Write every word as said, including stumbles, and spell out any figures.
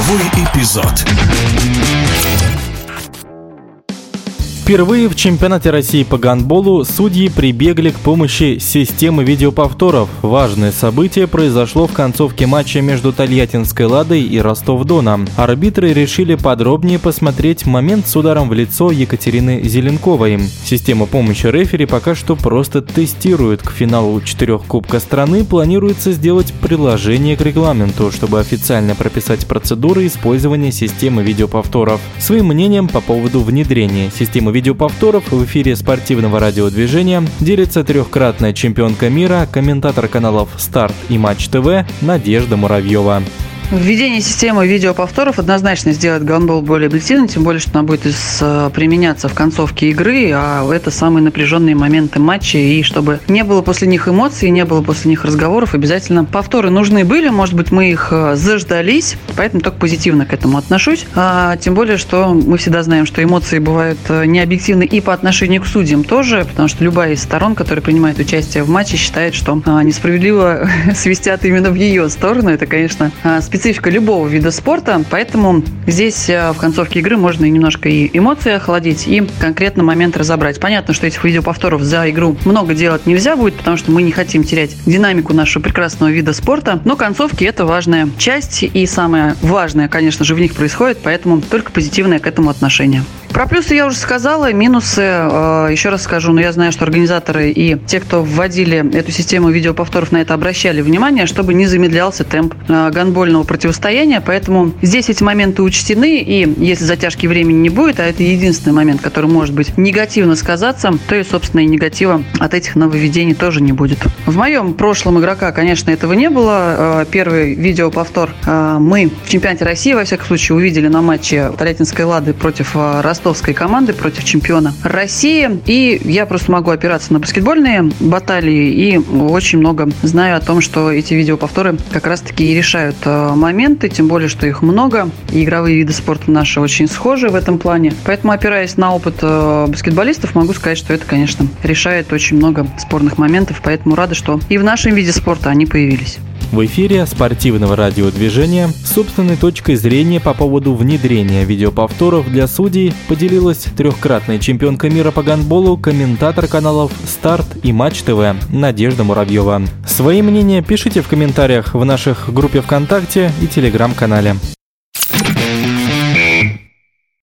Игровой эпизод. Впервые в чемпионате России по гандболу судьи прибегли к помощи системы видеоповторов. Важное событие произошло в концовке матча между Тольяттинской Ладой и Ростов-Доном. Арбитры решили подробнее посмотреть момент с ударом в лицо Екатерины Зеленковой. Система помощи рефери пока что просто тестирует. К финалу четырёх Кубка страны планируется сделать приложение к регламенту, чтобы официально прописать процедуры использования системы видеоповторов. Своим мнением по поводу внедрения системы видеоповторов Видеоповторов в эфире спортивного радиодвижения делится трехкратная чемпионка мира, комментатор каналов «Старт» и «Матч ТВ» Надежда Муравьёва. Введение системы видеоповторов однозначно сделает гандбол более объективным, тем более, что она будет применяться в концовке игры, а это самые напряженные моменты матча, и чтобы не было после них эмоций, не было после них разговоров, обязательно повторы нужны были, может быть, мы их заждались, поэтому только позитивно к этому отношусь, а тем более, что мы всегда знаем, что эмоции бывают необъективны и по отношению к судьям тоже, потому что любая из сторон, которая принимает участие в матче, считает, что несправедливо свистят именно в ее сторону, это, конечно, специально. Специфика любого вида спорта, поэтому здесь в концовке игры можно и немножко и эмоции охладить, и конкретно момент разобрать. Понятно, что этих видеоповторов за игру много делать нельзя будет, потому что мы не хотим терять динамику нашего прекрасного вида спорта, но концовки – это важная часть, и самое важное, конечно же, в них происходит, поэтому только позитивное к этому отношение. Про плюсы я уже сказала, минусы э, еще раз скажу, но я знаю, что организаторы и те, кто вводили эту систему видеоповторов, на это обращали внимание, чтобы не замедлялся темп э, гандбольного противостояния, поэтому здесь эти моменты учтены, и если затяжки времени не будет, а это единственный момент, который может быть негативно сказаться, то и, собственно, и негатива от этих нововведений тоже не будет. В моем прошлом игрока, конечно, этого не было. Э, первый видеоповтор э, мы в чемпионате России, во всяком случае, увидели на матче Тольяттинской Лады против э, Ростова. Ростовской команды против чемпиона России. И я просто могу опираться на баскетбольные баталии и очень много знаю о том, что эти видеоповторы как раз-таки и решают моменты, тем более, что их много. И игровые виды спорта наши очень схожи в этом плане. Поэтому, опираясь на опыт баскетболистов, могу сказать, что это, конечно, решает очень много спорных моментов. Поэтому рада, что и в нашем виде спорта они появились. В эфире спортивного радиодвижения с собственной точкой зрения по поводу внедрения видеоповторов для судей поделилась трехкратная чемпионка мира по гандболу, комментатор каналов «Старт» и «Матч ТВ» Надежда Муравьева. Свои мнения пишите в комментариях в наших группе ВКонтакте и Телеграм-канале.